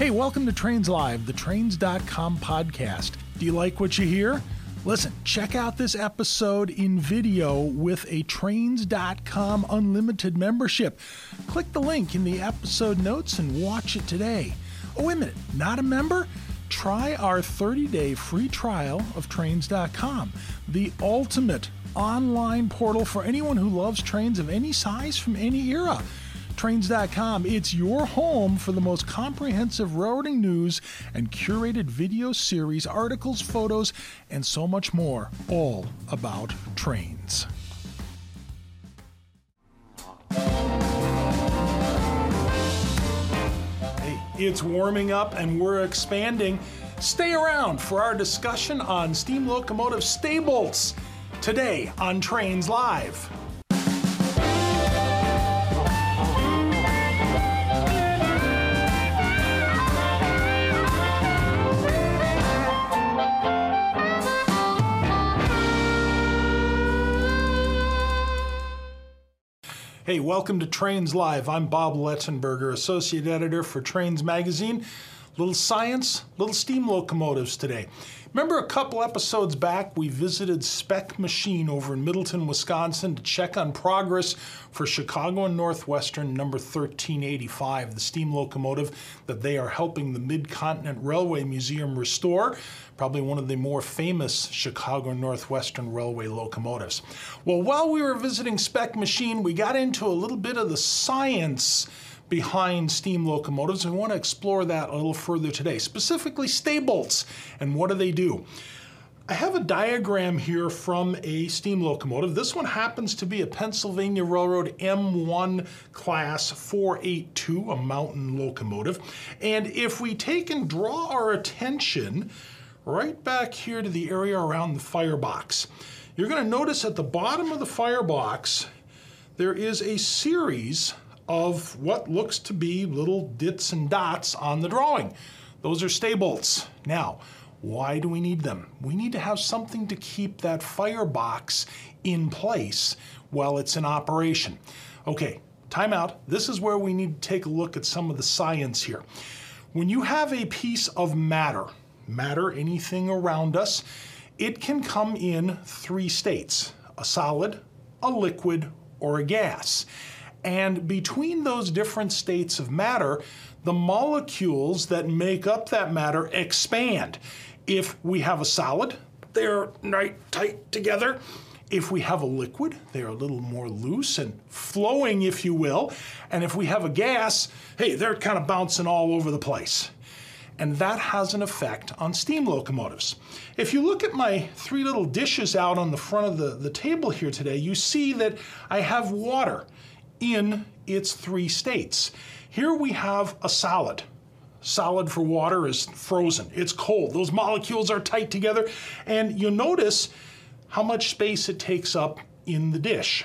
Hey, welcome to Trains Live, the trains.com podcast. Do you like what you hear? Listen, check out this episode in video with a trains.com unlimited membership. Click the link in the episode notes and watch it today. Oh, wait a minute, not a member? Try our 30-day free trial of trains.com, the ultimate online portal for anyone who loves trains of any size from any era. Trains.com, it's your home for the most comprehensive railroading news and curated video series, articles, photos, and so much more, all about trains. Hey, it's warming up and we're expanding. Stay around for our discussion on steam locomotive stay-bolts today on Trains Live. Hey, welcome to Trains Live. I'm Bob Letzenberger, Associate Editor for Trains Magazine. Little science, little steam locomotives today. Remember a couple episodes back, we visited Spec Machine over in Middleton, Wisconsin to check on progress for Chicago and Northwestern number 1385, the steam locomotive that they are helping the Mid-Continent Railway Museum restore, probably one of the more famous Chicago and Northwestern Railway locomotives. Well, while we were visiting Spec Machine, we got into a little bit of the science behind steam locomotives. We want to explore that a little further today, specifically stay bolts and what do they do. I have a diagram here from a steam locomotive. This one happens to be a Pennsylvania Railroad M1 class 482, a mountain locomotive. And if we take and draw our attention right back here to the area around the firebox, you're going to notice at the bottom of the firebox, there is a series of what looks to be little dits and dots on the drawing. Those are stay bolts. Now, why do we need them? We need to have something to keep that firebox in place while it's in operation. Okay, time out. This is where we need to take a look at some of the science here. When you have a piece of matter, anything around us, it can come in three states: a solid, a liquid, or a gas. And between those different states of matter, the molecules that make up that matter expand. If we have a solid, they're right tight together. If we have a liquid, they're a little more loose and flowing, if you will. And if we have a gas, hey, they're kind of bouncing all over the place. And that has an effect on steam locomotives. If you look at my three little dishes out on the front of the table here today, you see that I have water in its three states. Here we have a solid. Solid for water is frozen. It's cold. Those molecules are tight together. And you'll notice how much space it takes up in the dish.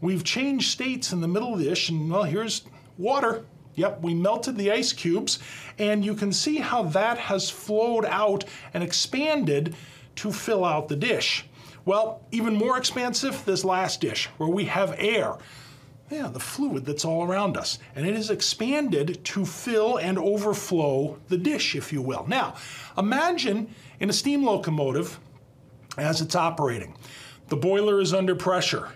We've changed states in the middle dish, and well, here's water. Yep, we melted the ice cubes, and you can see how that has flowed out and expanded to fill out the dish. Well, even more expansive, this last dish, where we have air. Yeah, the fluid that's all around us. And it is expanded to fill and overflow the dish, if you will. Now, imagine in a steam locomotive as it's operating. The boiler is under pressure.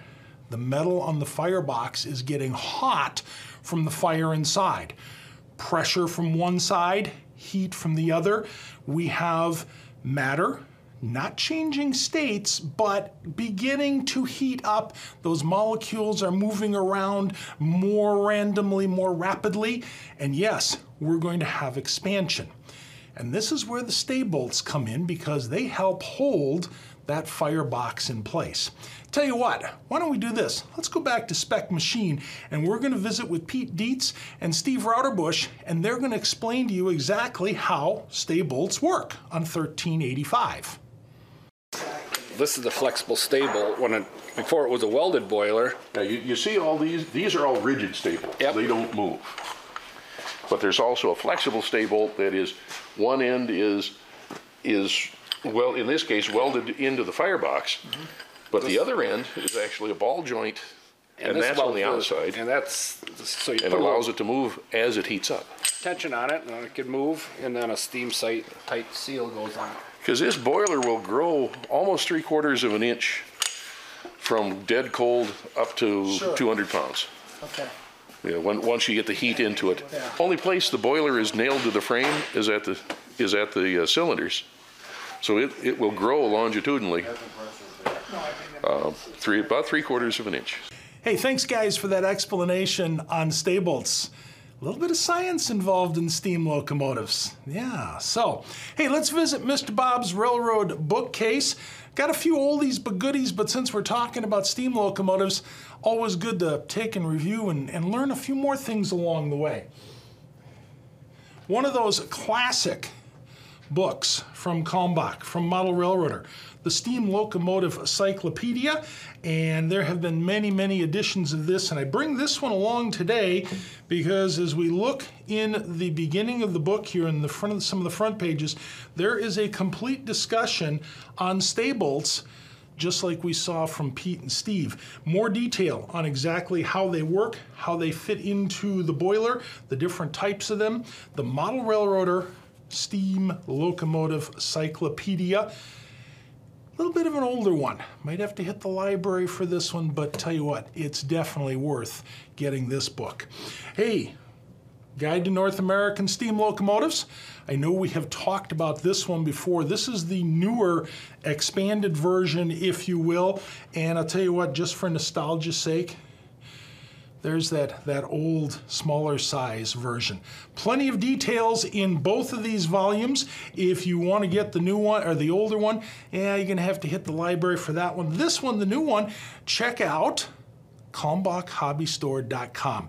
The metal on the firebox is getting hot from the fire inside. Pressure from one side, heat from the other. We have matter, not changing states, but beginning to heat up. Those molecules are moving around more randomly, more rapidly. And yes, we're going to have expansion. And this is where the stay bolts come in because they help hold that firebox in place. Tell you what, why don't we do this? Let's go back to Spec Machine and we're going to visit with Pete Dietz and Steve Routerbush, and they're going to explain to you exactly how stay bolts work on 1385. This is the flexible stay bolt. Before it was a welded boiler. Now you see all these are all rigid stay bolts. Yep. They don't move. But there's also a flexible stay bolt that is, one end is well, in this case, welded into the firebox, mm-hmm. But the other end is actually a ball joint, and that's on the outside. And that's so you and allows it to move as it heats up. tension on it, and it can move, and then a steam tight seal goes on it. Because this boiler will grow almost 3/4 of an inch from dead cold up to 200 pounds. Okay. Yeah, once you get the heat into it. Yeah. Only place the boiler is nailed to the frame is at the cylinders, so it will grow longitudinally, about 3/4 of an inch. Hey, thanks guys for that explanation on stay bolts. A little bit of science involved in steam locomotives. Yeah, so, hey, let's visit Mr. Bob's railroad bookcase. Got a few oldies but goodies, but since we're talking about steam locomotives, always good to take and review and learn a few more things along the way. One of those classic books from Kalmbach, from Model Railroader, the Steam Locomotive Cyclopedia, and there have been many, many editions of this, and I bring this one along today because as we look in the beginning of the book here in the front of some of the front pages, there is a complete discussion on stay bolts, just like we saw from Pete and Steve. More detail on exactly how they work, how they fit into the boiler, the different types of them, the Model Railroader Steam Locomotive Cyclopedia. A little bit of an older one. Might have to hit the library for this one, but tell you what, it's definitely worth getting this book. Hey, Guide to North American Steam Locomotives. I know we have talked about this one before. This is the newer, expanded version, if you will. And I'll tell you what, just for nostalgia's sake, there's that old, smaller size version. Plenty of details in both of these volumes. If you want to get the new one or the older one, yeah, you're going to have to hit the library for that one. This one, the new one, check out KalmbachHobbyStore.com.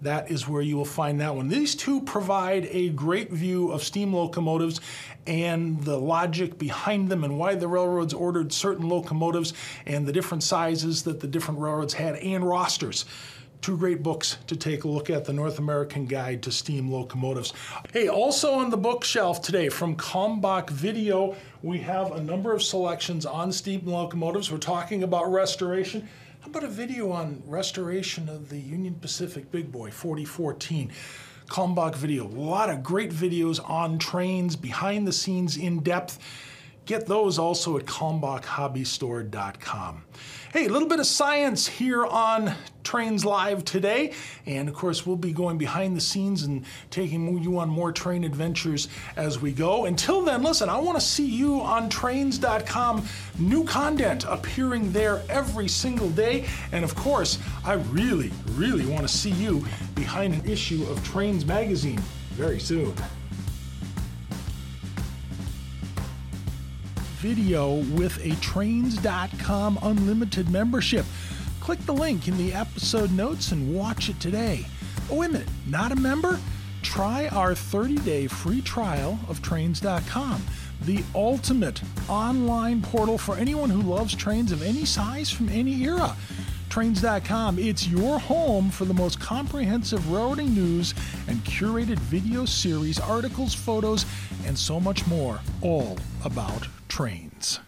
That is where you will find that one. These two provide a great view of steam locomotives and the logic behind them and why the railroads ordered certain locomotives and the different sizes that the different railroads had and rosters. Two great books to take a look at, the North American Guide to Steam Locomotives. Hey, also on the bookshelf today from Kalmbach Video, we have a number of selections on steam locomotives. We're talking about restoration. How about a video on restoration of the Union Pacific Big Boy 4014? Kalmbach Video, a lot of great videos on trains, behind the scenes, in depth. Get those also at KalmbachHobbyStore.com. Hey, a little bit of science here on Trains Live today. And of course, we'll be going behind the scenes and taking you on more train adventures as we go. Until then, listen, I want to see you on trains.com. New content appearing there every single day. And of course, I really, really want to see you behind an issue of Trains Magazine very soon. Video with a trains.com unlimited membership. Click the link in the episode notes and watch it today. Oh, wait a minute, not a member? Try our 30-day free trial of trains.com, the ultimate online portal for anyone who loves trains of any size from any era. Trains.com, it's your home for the most comprehensive railroading news and curated video series, articles, photos, and so much more, all about trains.